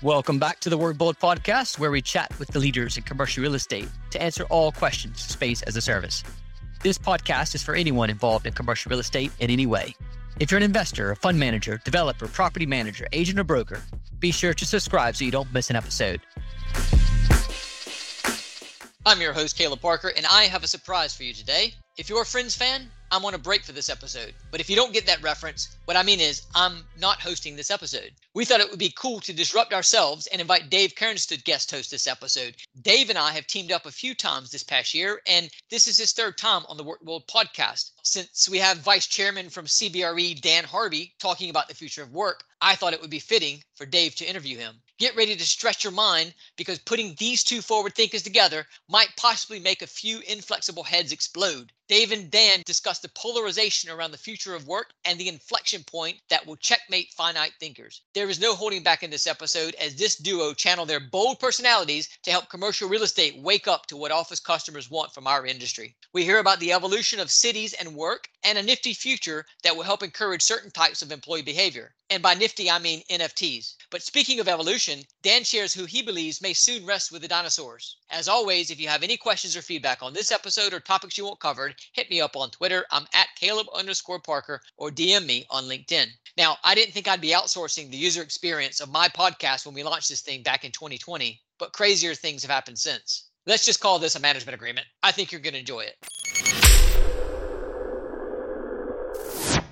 Welcome back to the Work Bold podcast, where we chat with the leaders in commercial real estate to answer all questions space as a service. This podcast is for anyone involved in commercial real estate in any way. If you're an investor, a fund manager, developer, property manager, agent, or broker, be sure to subscribe so you don't miss an episode. I'm your host, Caleb Parker, and I have a surprise for you today. If you're a Friends fan, I'm on a break for this episode. But if you don't get that reference, what I mean is I'm not hosting this episode. We thought it would be cool to disrupt ourselves and invite Dave Cairns to guest host this episode. Dave and I have teamed up a few times this past year, and this is his third time on the Work World podcast. Since we have Vice Chairman from CBRE, Dan Harvey, talking about the future of work, I thought it would be fitting for Dave to interview him. Get ready to stretch your mind, because putting these two forward thinkers together might possibly make a few inflexible heads explode. Dave and Dan discuss the polarization around the future of work and the inflection point that will checkmate finite thinkers. There is no holding back in this episode, as this duo channel their bold personalities to help commercial real estate wake up to what office customers want from our industry. We hear about the evolution of cities and work, and a nifty future that will help encourage certain types of employee behavior. And by nifty, I mean NFTs. But speaking of evolution, Dan shares who he believes may soon rest with the dinosaurs. As always, if you have any questions or feedback on this episode or topics you want covered, hit me up on Twitter. I'm at Caleb_Parker, or DM me on LinkedIn. Now, I didn't think I'd be outsourcing the user experience of my podcast when we launched this thing back in 2020, but crazier things have happened since. Let's just call this a management agreement. I think you're going to enjoy it.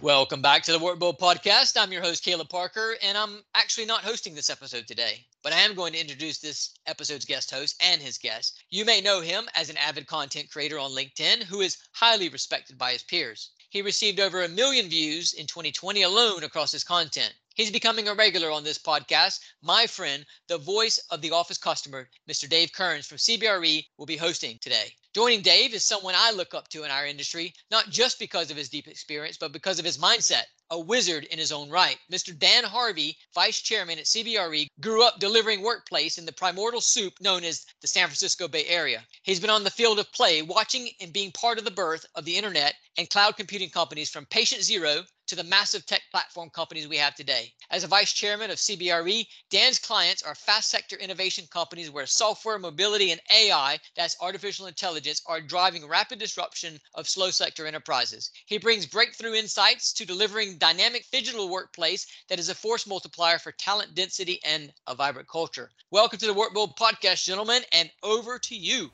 Welcome back to the WorkBuild Podcast. I'm your host, Caleb Parker, and I'm actually not hosting this episode today, but I am going to introduce this episode's guest host and his guest. You may know him as an avid content creator on LinkedIn who is highly respected by his peers. He received over 1 million views in 2020 alone across his content. He's becoming a regular on this podcast. My friend, the voice of the office customer, Mr. Dave Cairns from CBRE, will be hosting today. Joining Dave is someone I look up to in our industry, not just because of his deep experience, but because of his mindset. A wizard in his own right, Mr. Dan Harvey, Vice Chairman at CBRE, grew up delivering workplace in the primordial soup known as the San Francisco Bay Area. He's been on the field of play, watching and being part of the birth of the internet and cloud computing companies from patient zero to the massive tech platform companies we have today. As a Vice Chairman of CBRE, Dan's clients are fast sector innovation companies where software, mobility, and AI, that's artificial intelligence, are driving rapid disruption of slow sector enterprises. He brings breakthrough insights to delivering dynamic digital workplace that is a force multiplier for talent density and a vibrant culture. Welcome to the WorkBuild Podcast, gentlemen, and over to you.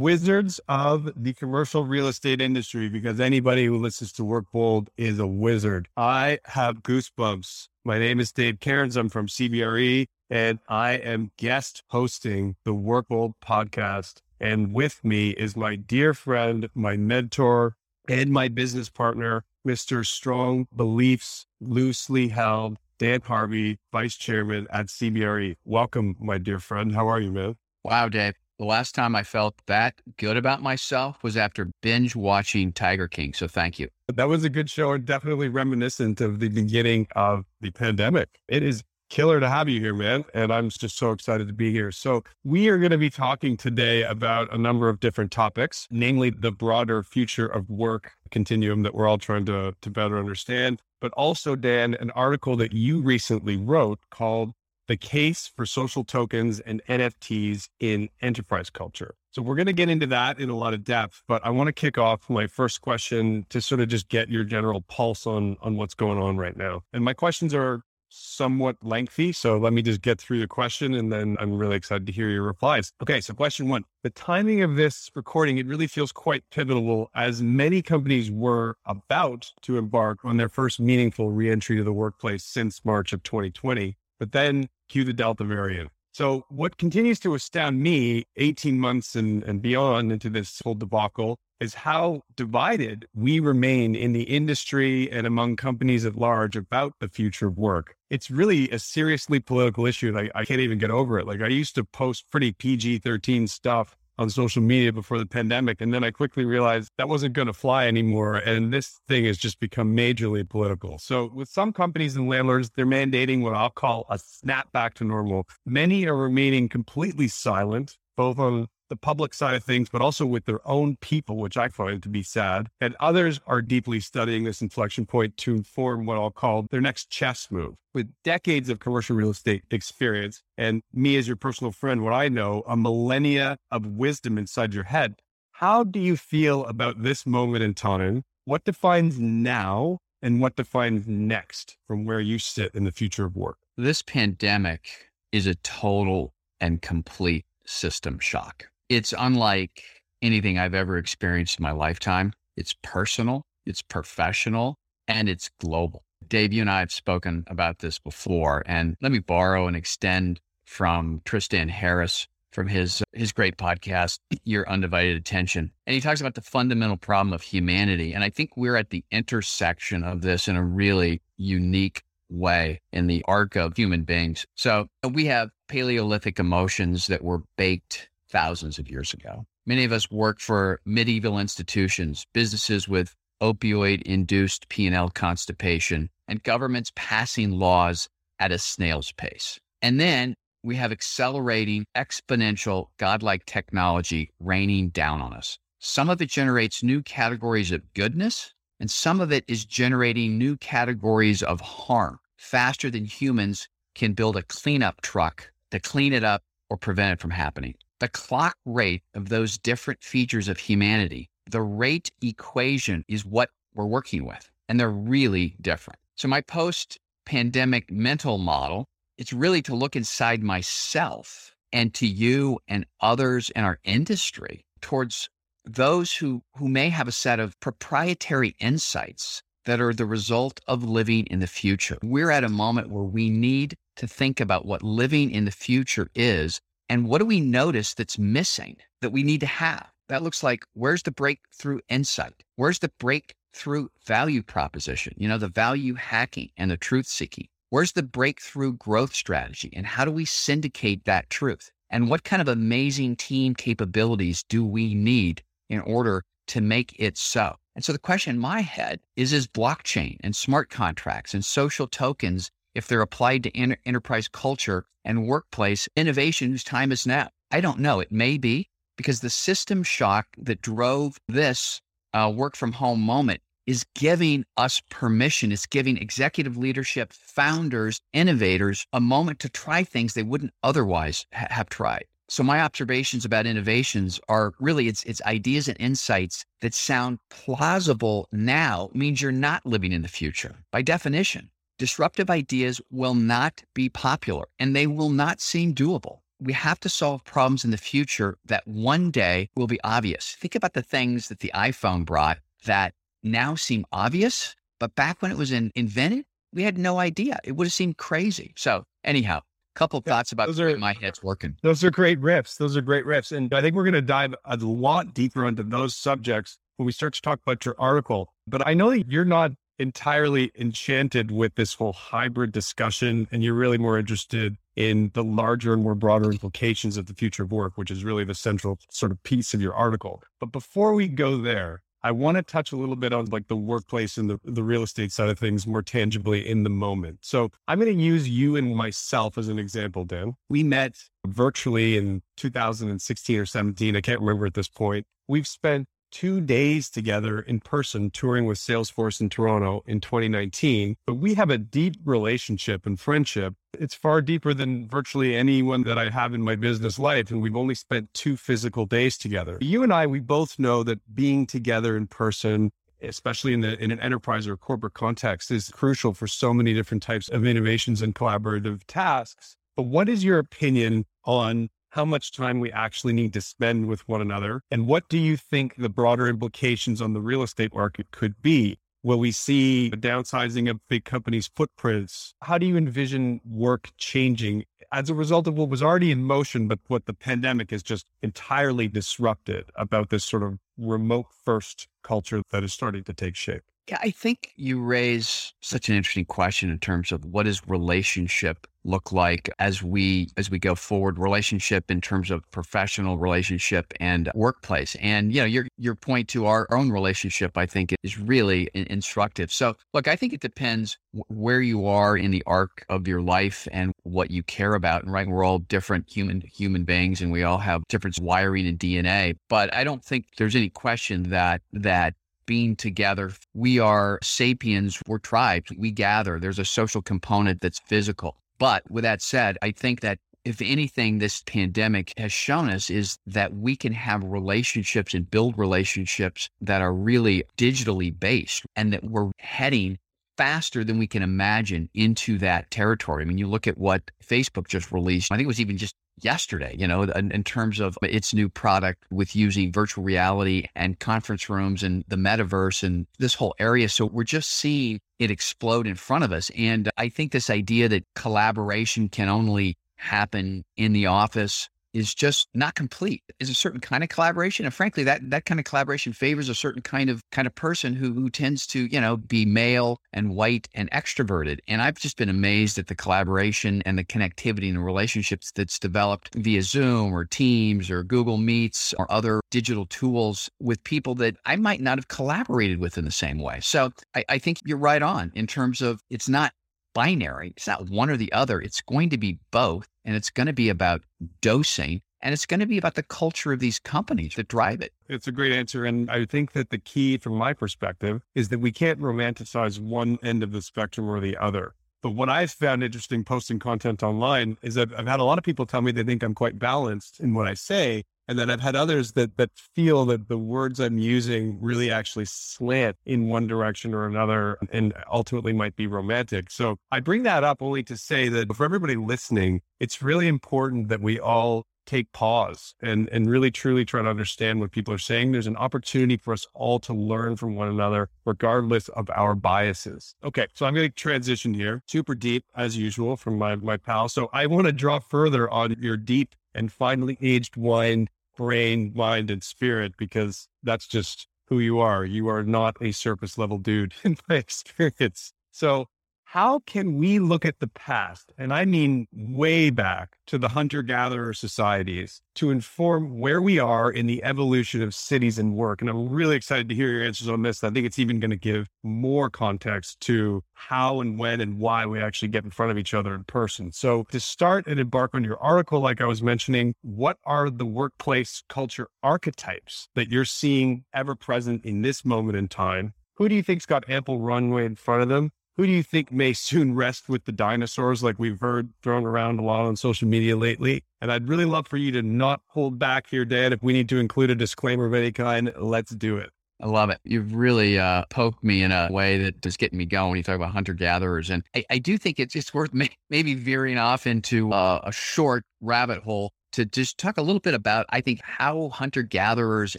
Wizards of the commercial real estate industry, because anybody who listens to Work Bold is a wizard. I have goosebumps. My name is Dave Cairns. I'm from CBRE, and I am guest hosting the Work Bold podcast. And with me is my dear friend, my mentor, and my business partner, Mr. Strong Beliefs, loosely held, Dan Harvey, Vice Chairman at CBRE. Welcome, my dear friend. How are you, man? Wow, Dave. The last time I felt that good about myself was after binge watching Tiger King. So thank you. That was a good show, and definitely reminiscent of the beginning of the pandemic. It is killer to have you here, man. And I'm just so excited to be here. So we are going to be talking today about a number of different topics, namely the broader future of work continuum that we're all trying to better understand. But also, Dan, an article that you recently wrote called The Case for Social Tokens and NFTs in Enterprise Culture. So we're going to get into that in a lot of depth, but I want to kick off my first question to sort of just get your general pulse on what's going on right now. And my questions are somewhat lengthy, so let me just get through the question, and then I'm really excited to hear your replies. Okay, so question one, the timing of this recording, it really feels quite pivotal, as many companies were about to embark on their first meaningful reentry to the workplace since March of 2020. But then cue the Delta variant. So what continues to astound me 18 months and beyond into this whole debacle is how divided we remain in the industry and among companies at large about the future of work. It's really a seriously political issue. I can't even get over it. Like, I used to post pretty PG-13 stuff on social media before the pandemic, and then I quickly realized that wasn't going to fly anymore. And this thing has just become majorly political. So with some companies and landlords, they're mandating what I'll call a snap back to normal. Many are remaining completely silent, both on the public side of things, but also with their own people, which I find to be sad. And others are deeply studying this inflection point to form what I'll call their next chess move. With decades of commercial real estate experience, and me as your personal friend, what I know, a millennia of wisdom inside your head, how do you feel about this moment in time? What defines now and what defines next from where you sit in the future of work? This pandemic is a total and complete system shock. It's unlike anything I've ever experienced in my lifetime. It's personal, it's professional, and it's global. Dave, you and I have spoken about this before, and let me borrow and extend from Tristan Harris from his great podcast, Your Undivided Attention. And he talks about the fundamental problem of humanity. And I think we're at the intersection of this in a really unique way in the arc of human beings. So we have Paleolithic emotions that were baked thousands of years ago. Many of us work for medieval institutions, businesses with opioid-induced P&L constipation, and governments passing laws at a snail's pace. And then we have accelerating, exponential, godlike technology raining down on us. Some of it generates new categories of goodness, and some of it is generating new categories of harm faster than humans can build a cleanup truck to clean it up or prevent it from happening. The clock rate of those different features of humanity, the rate equation, is what we're working with, and they're really different. So my post-pandemic mental model, it's really to look inside myself and to you and others in our industry towards those who may have a set of proprietary insights that are the result of living in the future. We're at a moment where we need to think about what living in the future is, and what do we notice that's missing that we need to have. That looks like, where's the breakthrough insight? Where's the breakthrough value proposition? You know, the value hacking and the truth seeking. Where's the breakthrough growth strategy, and how do we syndicate that truth? And what kind of amazing team capabilities do we need in order to make it so? And so the question in my head is blockchain and smart contracts and social tokens, if they're applied to enterprise culture and workplace innovation, whose time is now? I don't know. It may be, because the system shock that drove this work from home moment is giving us permission. It's giving executive leadership, founders, innovators a moment to try things they wouldn't otherwise have tried. So my observations about innovations are really, it's ideas and insights that sound plausible now means you're not living in the future. By definition, disruptive ideas will not be popular, and they will not seem doable. We have to solve problems in the future that one day will be obvious. Think about the things that the iPhone brought that now seem obvious, but back when it was invented, we had no idea. It would have seemed crazy. So anyhow, a couple of thoughts about my head's working. Those are great riffs. And I think we're going to dive a lot deeper into those subjects when we start to talk about your article. But I know that you're not entirely enchanted with this whole hybrid discussion, and you're really more interested in the larger and more broader implications of the future of work, which is really the central sort of piece of your article. But before we go there, I want to touch a little bit on like the workplace and the real estate side of things more tangibly in the moment. So I'm going to use you and myself as an example, Dan. We met virtually in 2016 or 17. I can't remember at this point. We've spent 2 days together in person touring with Salesforce in Toronto in 2019, but we have a deep relationship and friendship. It's far deeper than virtually anyone that I have in my business life. And we've only spent 2 physical days together. You and I, we both know that being together in person, especially in an enterprise or corporate context, is crucial for so many different types of innovations and collaborative tasks. But what is your opinion on how much time we actually need to spend with one another? And what do you think the broader implications on the real estate market could be? Will we see a downsizing of big companies' footprints? How do you envision work changing as a result of what was already in motion, but what the pandemic has just entirely disrupted about this sort of remote first culture that is starting to take shape? Yeah, I think you raise such an interesting question in terms of what does relationship look like as we go forward, relationship in terms of professional relationship and workplace. And, you know, your point to our own relationship, I think, is really instructive. So look, I think it depends where you are in the arc of your life and what you care about. And right, we're all different human beings and we all have different wiring and DNA, but I don't think there's any question that being together, we are sapiens, we're tribes, we gather. There's a social component that's physical. But with that said, I think that if anything, this pandemic has shown us is that we can have relationships and build relationships that are really digitally based and that we're heading faster than we can imagine into that territory. I mean, you look at what Facebook just released, I think it was even just yesterday, you know, in terms of its new product with using virtual reality and conference rooms and the metaverse and this whole area. So we're just seeing it explode in front of us. And I think this idea that collaboration can only happen in the office is just not complete. It's a certain kind of collaboration. And frankly, that kind of collaboration favors a certain kind of person who tends to, you know, be male and white and extroverted. And I've just been amazed at the collaboration and the connectivity and the relationships that's developed via Zoom or Teams or Google Meets or other digital tools with people that I might not have collaborated with in the same way. So I think you're right on in terms of it's not binary. It's not one or the other. It's going to be both. And it's going to be about dosing. And it's going to be about the culture of these companies that drive it. It's a great answer. And I think that the key from my perspective is that we can't romanticize one end of the spectrum or the other. But what I've found interesting posting content online is that I've had a lot of people tell me they think I'm quite balanced in what I say. And then I've had others that feel that the words I'm using really actually slant in one direction or another and ultimately might be romantic. So I bring that up only to say that for everybody listening, it's really important that we all take pause and really truly try to understand what people are saying. There's an opportunity for us all to learn from one another, regardless of our biases. Okay. So I'm going to transition here super deep as usual from my pal. So I want to draw further on your deep and finally aged wine, brain, mind, and spirit, because that's just who you are. You are not a surface level dude in my experience. So how can we look at the past, and I mean way back to the hunter-gatherer societies, to inform where we are in the evolution of cities and work? And I'm really excited to hear your answers on this. I think it's even going to give more context to how and when and why we actually get in front of each other in person. So to start and embark on your article, like I was mentioning, what are the workplace culture archetypes that you're seeing ever present in this moment in time? Who do you think's got ample runway in front of them? Who do you think may soon rest with the dinosaurs, like we've heard thrown around a lot on social media lately? And I'd really love for you to not hold back here, Dan. If we need to include a disclaimer of any kind, let's do it. I love it. You've really poked me in a way that is getting me going when you talk about hunter-gatherers. And I do think it's worth maybe veering off into a short rabbit hole to just talk a little bit about, I think, how hunter-gatherers,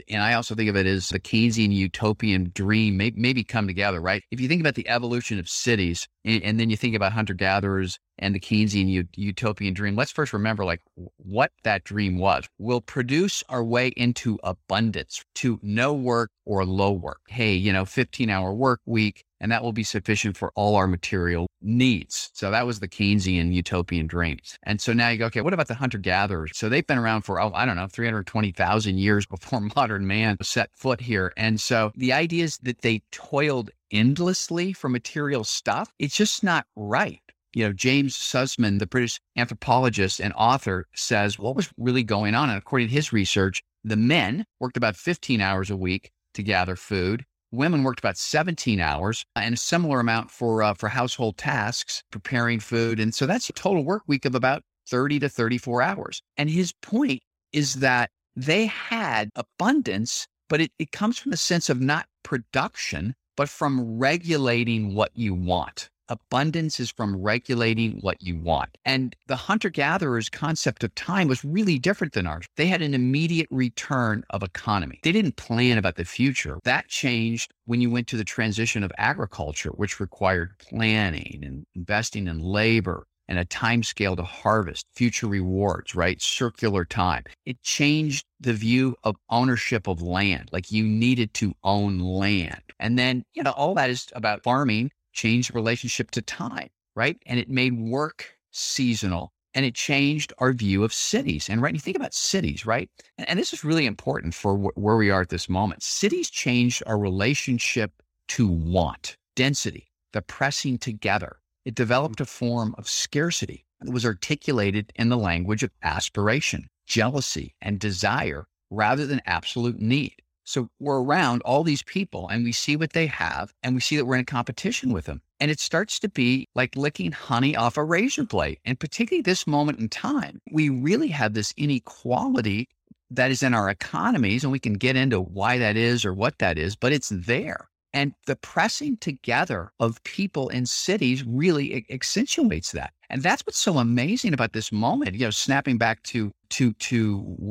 and I also think of it as the Keynesian utopian dream, maybe come together, right? If you think about the evolution of cities, and then you think about hunter-gatherers and the Keynesian utopian dream, let's first remember like what that dream was. We'll produce our way into abundance, to no work or low work. Hey, you know, 15-hour work week, and that will be sufficient for all our material needs. So that was the Keynesian utopian dream. And so now you go, okay, what about the hunter-gatherers? So they've been around for, 320,000 years before modern man set foot here. And so the idea is that they toiled endlessly for material stuff. It's just not right. You know, James Suzman, the British anthropologist and author, says, what was really going on? And according to his research, the men worked about 15 hours a week to gather food. Women worked about 17 hours and a similar amount for household tasks, preparing food. And so that's a total work week of about 30 to 34 hours. And his point is that they had abundance, but it comes from a sense of not production, but from regulating what you want. Abundance is from regulating what you want. And the hunter-gatherers' concept of time was really different than ours. They had an immediate return of economy. They didn't plan about the future. That changed when you went to the transition of agriculture, which required planning and investing in labor and a time scale to harvest future rewards, right? Circular time. It changed the view of ownership of land, like you needed to own land. And then, you know, all that is about farming, changed the relationship to time, right? And it made work seasonal. And it changed our view of cities. And right, you think about cities, right? And this is really important for where we are at this moment. Cities changed our relationship to want, density, the pressing together. It developed a form of scarcity that was articulated in the language of aspiration, jealousy, and desire rather than absolute need. So we're around all these people and we see what they have and we see that we're in a competition with them. And it starts to be like licking honey off a razor blade. And particularly this moment in time, we really have this inequality that is in our economies, and we can get into why that is or what that is, but it's there. And the pressing together of people in cities really accentuates that. And that's what's so amazing about this moment, you know, snapping back to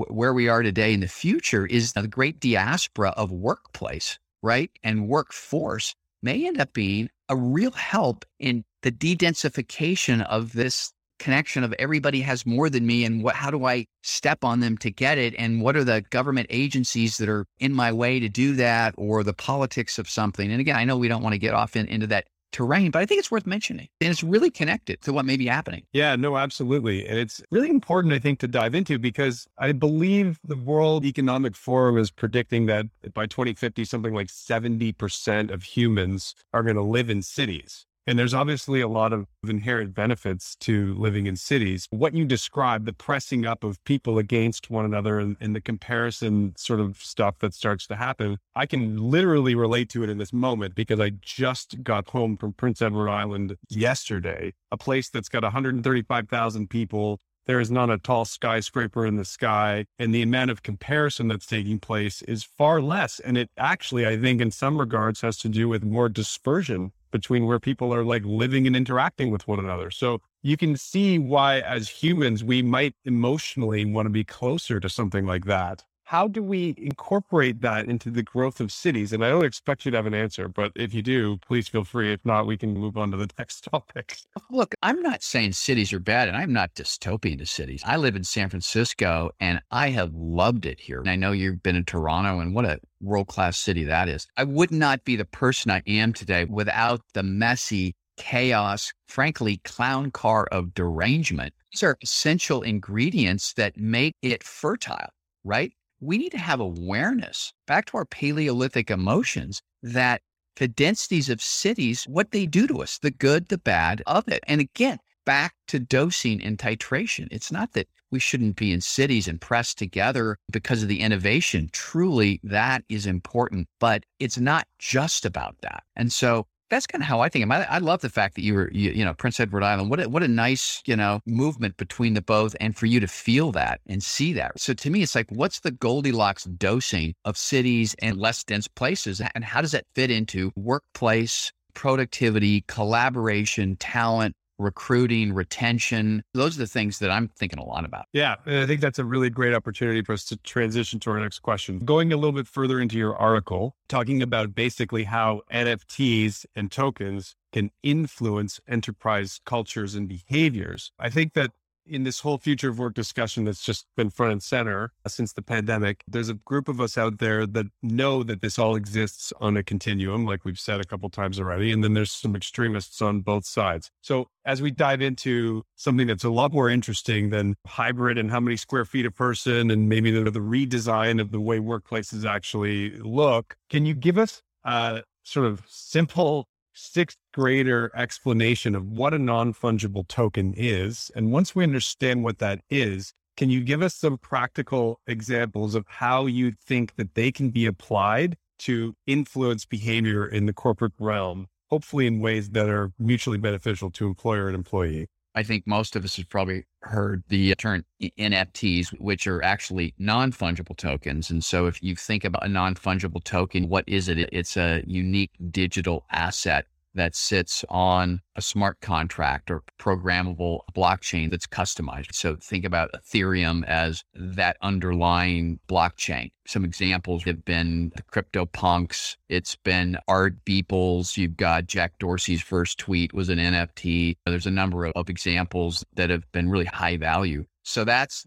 where we are today in the future, is the great diaspora of workplace, right? And workforce may end up being a real help in the de-densification of this connection of everybody has more than me, and what, how do I step on them to get it? And what are the government agencies that are in my way to do that, or the politics of something? And again, I know we don't want to get off into that terrain, but I think it's worth mentioning, and it's really connected to what may be happening. Yeah, no, absolutely. And it's really important, I think, to dive into, because I believe the World Economic Forum is predicting that by 2050, something like 70% of humans are going to live in cities. And there's obviously a lot of inherent benefits to living in cities. What you described, the pressing up of people against one another and the comparison sort of stuff that starts to happen, I can literally relate to it in this moment, because I just got home from Prince Edward Island yesterday, a place that's got 135,000 people. There is not a tall skyscraper in the sky, and the amount of comparison that's taking place is far less. And it actually, I think, in some regards has to do with more dispersion between where people are like living and interacting with one another. So you can see why, as humans, we might emotionally want to be closer to something like that. How do we incorporate that into the growth of cities? And I don't expect you to have an answer, but if you do, please feel free. If not, we can move on to the next topic. Look, I'm not saying cities are bad, and I'm not dystopian to cities. I live in San Francisco and I have loved it here. And I know you've been in Toronto, and what a world-class city that is. I would not be the person I am today without the messy chaos, frankly, clown car of derangement. These are essential ingredients that make it fertile, right? We need to have awareness, back to our Paleolithic emotions, that the densities of cities, what they do to us, the good, the bad of it. And again, back to dosing and titration. It's not that we shouldn't be in cities and pressed together because of the innovation. Truly, that is important, but it's not just about that. And so that's kind of how I think. I love the fact that you were, you know, Prince Edward Island. What a nice, you know, movement between the both, and for you to feel that and see that. So to me, it's like, what's the Goldilocks dosing of cities and less dense places? And how does that fit into workplace, productivity, collaboration, talent, recruiting, retention? Those are the things that I'm thinking a lot about. Yeah. And I think that's a really great opportunity for us to transition to our next question. Going a little bit further into your article, talking about basically how NFTs and tokens can influence enterprise cultures and behaviors. I think that in this whole future of work discussion that's just been front and center since the pandemic, there's a group of us out there that know that this all exists on a continuum, like we've said a couple of times already. And then there's some extremists on both sides. So as we dive into something that's a lot more interesting than hybrid and how many square feet a person, and maybe the redesign of the way workplaces actually look, can you give us a sort of simple sixth grader explanation of what a non-fungible token is? And once we understand what that is, can you give us some practical examples of how you think that they can be applied to influence behavior in the corporate realm, hopefully in ways that are mutually beneficial to employer and employee? I think most of us have probably heard the term NFTs, which are actually non-fungible tokens. And so if you think about a non-fungible token, what is it? It's a unique digital asset that sits on a smart contract or programmable blockchain that's customized. So think about Ethereum as that underlying blockchain. Some examples have been the CryptoPunks. It's been Art Beeple's. You've got Jack Dorsey's first tweet was an NFT. There's a number of examples that have been really high value. So that's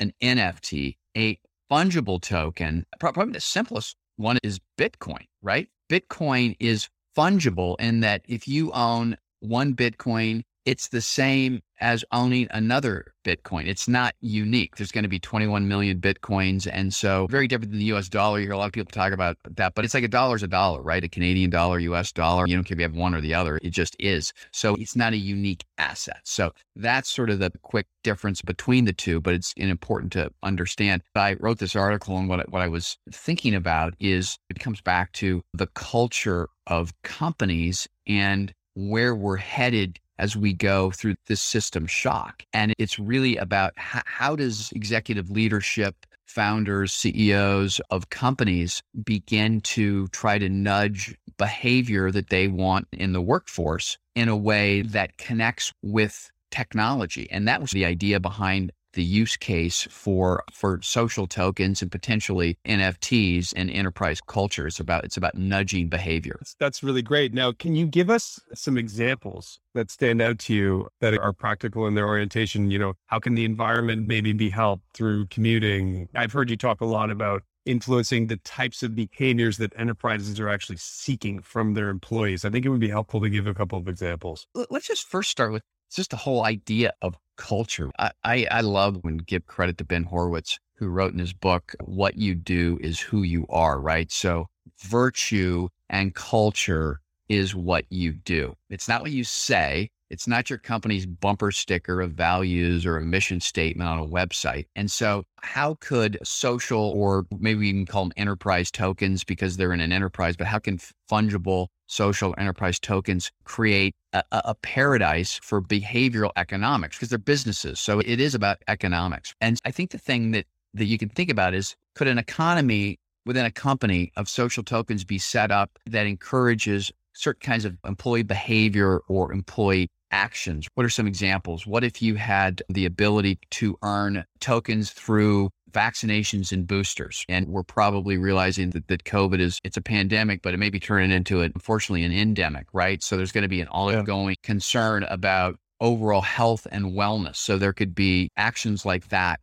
an NFT, a fungible token. Probably the simplest one is Bitcoin, right? Bitcoin is fungible in that if you own one Bitcoin, it's the same as owning another Bitcoin. It's not unique. There's going to be 21 million Bitcoins. And so very different than the US dollar. You hear a lot of people talk about that, but it's like a dollar's a dollar, right? A Canadian dollar, US dollar. You don't care if you have one or the other. It just is. So it's not a unique asset. So that's sort of the quick difference between the two, but it's important to understand. I wrote this article and what I was thinking about is it comes back to the culture of companies and where we're headed as we go through this system shock. And it's really about how does executive leadership, founders, CEOs of companies begin to try to nudge behavior that they want in the workforce in a way that connects with technology. And that was the idea behind the use case for social tokens and potentially NFTs and enterprise culture. It's about nudging behavior. That's really great. Now, can you give us some examples that stand out to you that are practical in their orientation? You know, how can the environment maybe be helped through commuting? I've heard you talk a lot about influencing the types of behaviors that enterprises are actually seeking from their employees. I think it would be helpful to give a couple of examples. Let's just first start with just the whole idea of culture. I love when give credit to Ben Horowitz, who wrote in his book, What You Do Is Who You Are, right? So virtue and culture is what you do. It's not what you say. It's not your company's bumper sticker of values or a mission statement on a website. And so how could social, or maybe we can call them enterprise tokens because they're in an enterprise, but how can fungible social enterprise tokens create a paradise for behavioral economics? Because they're businesses. So it is about economics. And I think the thing that you can think about is, could an economy within a company of social tokens be set up that encourages certain kinds of employee behavior or employee actions? What are some examples? What if you had the ability to earn tokens through vaccinations and boosters? And we're probably realizing that COVID it's a pandemic, but it may be turning into, unfortunately, an endemic, right? So there's going to be an ongoing concern about overall health and wellness. So there could be actions like that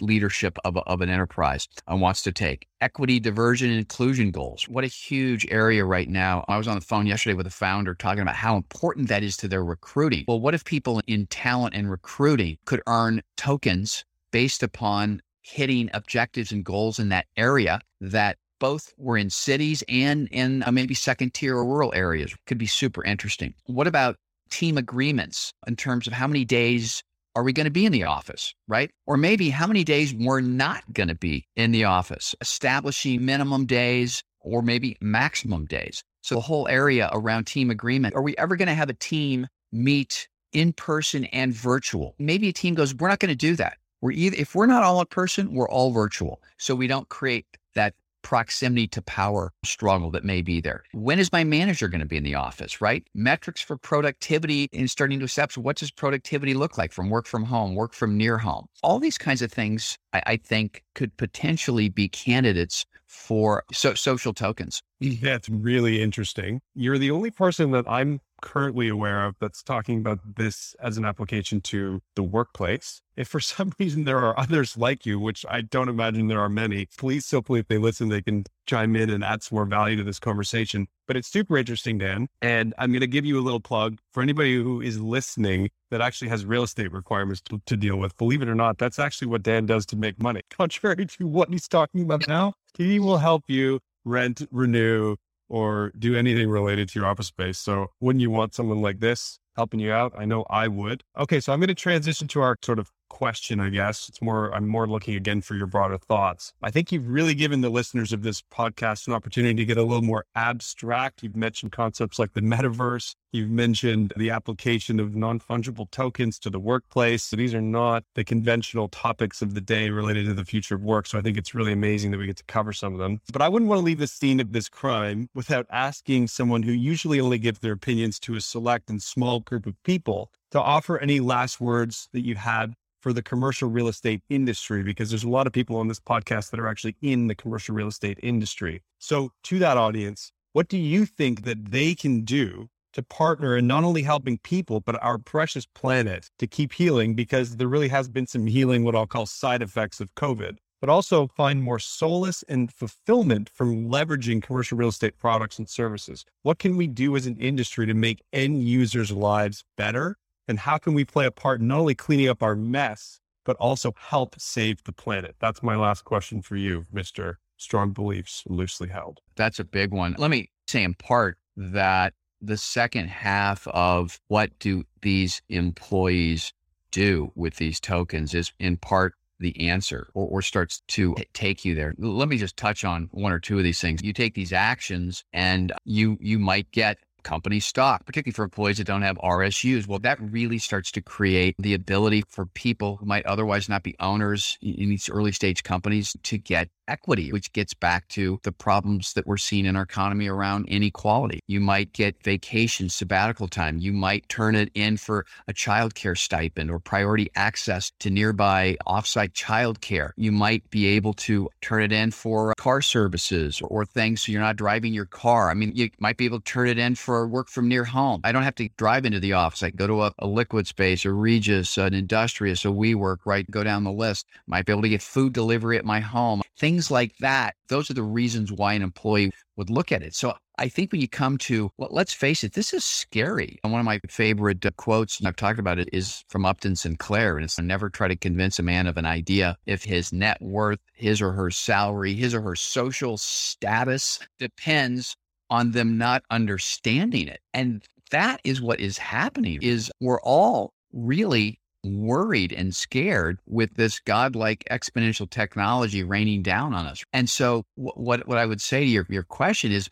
leadership of an enterprise wants to take. Equity, diversion, and inclusion goals. What a huge area right now. I was on the phone yesterday with a founder talking about how important that is to their recruiting. Well, what if people in talent and recruiting could earn tokens based upon hitting objectives and goals in that area that both were in cities and in maybe second tier or rural areas? Could be super interesting. What about team agreements in terms of how many days are we going to be in the office, right? Or maybe how many days we're not going to be in the office, establishing minimum days or maybe maximum days. So the whole area around team agreement, are we ever going to have a team meet in person and virtual? Maybe a team goes, we're not going to do that. If we're not all in person, we're all virtual. So we don't create that proximity to power struggle that may be there. When is my manager going to be in the office, right? Metrics for productivity and starting to accept what does productivity look like from work from home, work from near home. All these kinds of things I think could potentially be candidates for social tokens. That's really interesting. You're the only person that I'm currently aware of that's talking about this as an application to the workplace. If for some reason there are others like you, which I don't imagine there are many, please, hopefully if they listen, they can chime in and add some more value to this conversation. But it's super interesting, Dan. And I'm going to give you a little plug for anybody who is listening that actually has real estate requirements to deal with. Believe it or not, that's actually what Dan does to make money. Contrary to what he's talking about now, he will help you rent, renew, or do anything related to your office space. So wouldn't you want someone like this helping you out? I know I would. Okay, so I'm going to transition to our sort of question, I guess. It's more, I'm more looking again for your broader thoughts. I think you've really given the listeners of this podcast an opportunity to get a little more abstract. You've mentioned concepts like the metaverse. You've mentioned the application of non-fungible tokens to the workplace. So these are not the conventional topics of the day related to the future of work. So I think it's really amazing that we get to cover some of them. But I wouldn't want to leave the scene of this crime without asking someone who usually only gives their opinions to a select and small group of people to offer any last words that you had for the commercial real estate industry, because there's a lot of people on this podcast that are actually in the commercial real estate industry. So to that audience, what do you think that they can do to partner in not only helping people, but our precious planet to keep healing? Because there really has been some healing, what I'll call side effects of COVID, but also find more solace and fulfillment from leveraging commercial real estate products and services. What can we do as an industry to make end users' lives better? And how can we play a part in not only cleaning up our mess, but also help save the planet? That's my last question for you, Mr. Strong Beliefs Loosely Held. That's a big one. Let me say in part that the second half of what do these employees do with these tokens is in part the answer, or starts to take you there. Let me just touch on one or two of these things. You take these actions and you might get company stock, particularly for employees that don't have RSUs. Well, that really starts to create the ability for people who might otherwise not be owners in these early stage companies to get equity, which gets back to the problems that we're seeing in our economy around inequality. You might get vacation, sabbatical time. You might turn it in for a childcare stipend or priority access to nearby offsite childcare. You might be able to turn it in for car services or things so you're not driving your car. I mean, you might be able to turn it in for work from near home. I don't have to drive into the office. I can go to a Liquid Space, a Regus, an Industrious, a WeWork, right? Go down the list. Might be able to get food delivery at my home. Things like that. Those are the reasons why an employee would look at it. So I think when you come to, well, let's face it, this is scary. And one of my favorite quotes I've talked about it is from Upton Sinclair, and it's never try to convince a man of an idea if his net worth, his or her salary, his or her social status depends on them not understanding it. And that is what is happening, is we're all really worried and scared with this godlike exponential technology raining down on us. And so what I would say to your question is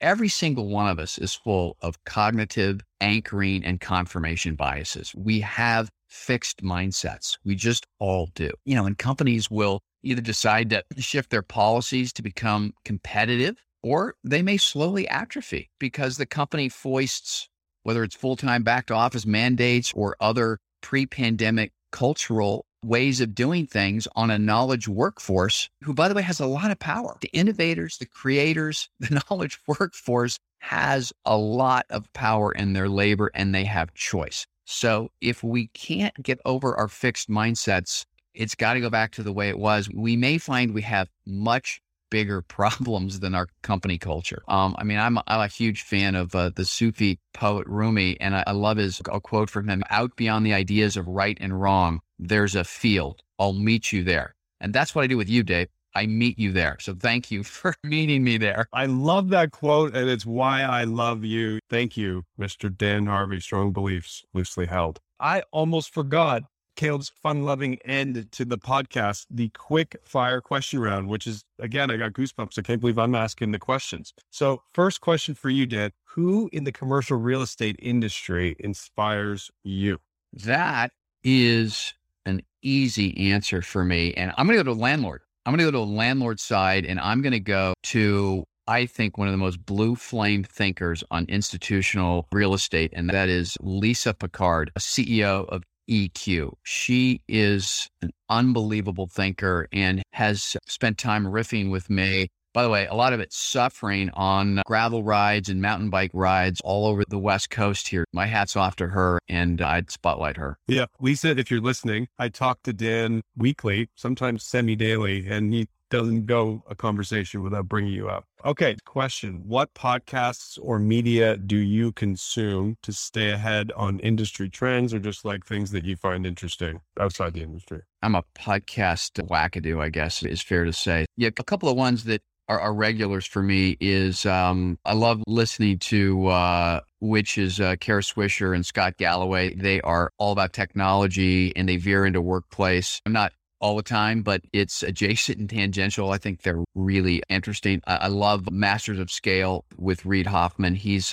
every single one of us is full of cognitive anchoring and confirmation biases. We have fixed mindsets. We just all do. You know, and companies will either decide to shift their policies to become competitive, or they may slowly atrophy because the company foists, whether it's full-time back to office mandates or other pre-pandemic cultural ways of doing things on a knowledge workforce, who, by the way, has a lot of power. The innovators, the creators, the knowledge workforce has a lot of power in their labor, and they have choice. So if we can't get over our fixed mindsets, it's got to go back to the way it was. We may find we have much bigger problems than our company culture. I'm a huge fan of the Sufi poet Rumi, and I love his quote from him: out beyond the ideas of right and wrong, there's a field. I'll meet you there. And that's what I do with you, Dave. I meet you there. So thank you for meeting me there. I love that quote, and it's why I love you. Thank you, Mr. Dan Harvey, Strong Beliefs Loosely Held. I almost forgot Caleb's fun-loving end to the podcast, the quick fire question round, which is, again, I got goosebumps. I can't believe I'm asking the questions. So first question for you, Dan, who in the commercial real estate industry inspires you? That is an easy answer for me. And I'm going to go to landlord. I'm going to go to the landlord side, and I'm going to go to, I think, one of the most blue flame thinkers on institutional real estate, and that is Lisa Picard, a CEO of EQ. She is an unbelievable thinker and has spent time riffing with me. By the way, a lot of it suffering on gravel rides and mountain bike rides all over the West Coast here. My hat's off to her, and I'd spotlight her. Yeah. Lisa, if you're listening, I talk to Dan weekly, sometimes semi-daily, and he doesn't go a conversation without bringing you up. Okay. Question. What podcasts or media do you consume to stay ahead on industry trends, or just like things that you find interesting outside the industry? I'm a podcast wackadoo, I guess is fair to say. Yeah. A couple of ones that are regulars for me is I love listening to which is Kara Swisher and Scott Galloway. They are all about technology and they veer into workplace. I'm not all the time, but it's adjacent and tangential. I think they're really interesting. I love Masters of Scale with Reed Hoffman. He's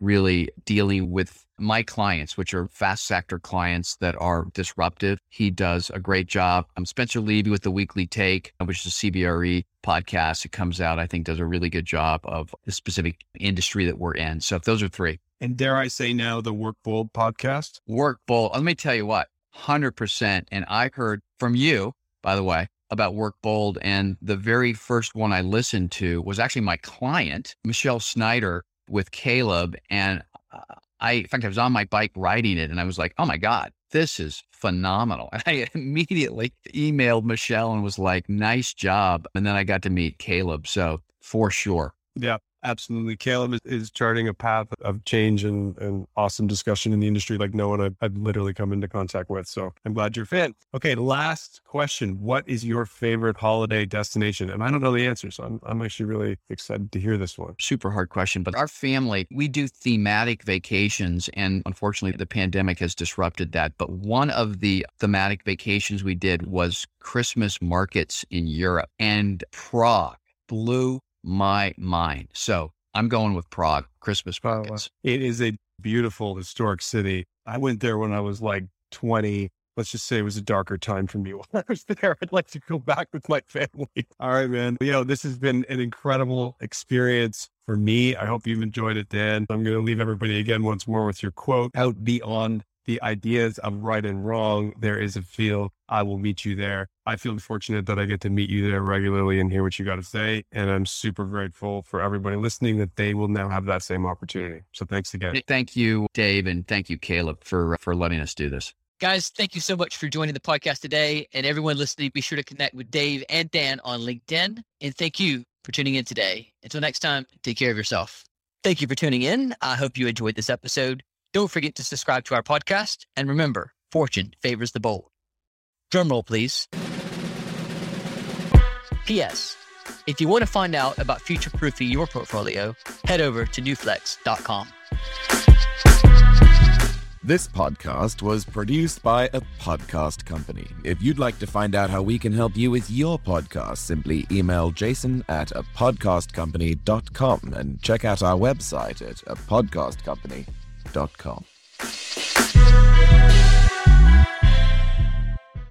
really dealing with my clients, which are fast sector clients that are disruptive. He does a great job. Spencer Levy with The Weekly Take, which is a CBRE podcast. It comes out, I think, does a really good job of the specific industry that we're in. So those are three. And dare I say now, the Work Bold podcast? Work Bold. Let me tell you what, 100%. And I heard from you, by the way, about Work Bold. And the very first one I listened to was actually my client, Michelle Snyder, with Caleb. And in fact, I was on my bike riding it and I was like, oh my God, this is phenomenal. And I immediately emailed Michelle and was like, nice job. And then I got to meet Caleb. So for sure. Yeah, absolutely. Caleb is charting a path of change and awesome discussion in the industry like no one I've literally come into contact with. So I'm glad you're a fan. Okay, last question. What is your favorite holiday destination? And I don't know the answer, so I'm actually really excited to hear this one. Super hard question, but our family, we do thematic vacations, and unfortunately the pandemic has disrupted that. But one of the thematic vacations we did was Christmas markets in Europe, and Prague blew my mind. So I'm going with Prague, Christmas markets. It is a beautiful historic city. I went there when I was like 20. Let's just say it was a darker time for me while I was there. I'd like to go back with my family. All right, man. But, this has been an incredible experience for me. I hope you've enjoyed it, Dan. I'm going to leave everybody again once more with your quote: out beyond the ideas of right and wrong, there is a field. I will meet you there. I feel fortunate that I get to meet you there regularly and hear what you got to say. And I'm super grateful for everybody listening that they will now have that same opportunity. So thanks again. Thank you, Dave. And thank you, Caleb, for letting us do this. Guys, thank you so much for joining the podcast today. And everyone listening, be sure to connect with Dave and Dan on LinkedIn. And thank you for tuning in today. Until next time, take care of yourself. Thank you for tuning in. I hope you enjoyed this episode. Don't forget to subscribe to our podcast. And remember, fortune favors the bold. Drumroll, please. P.S. If you want to find out about future-proofing your portfolio, head over to newflex.com. This podcast was produced by A Podcast Company. If you'd like to find out how we can help you with your podcast, simply email jason@apodcastcompany.com and check out our website at apodcastcompany.com.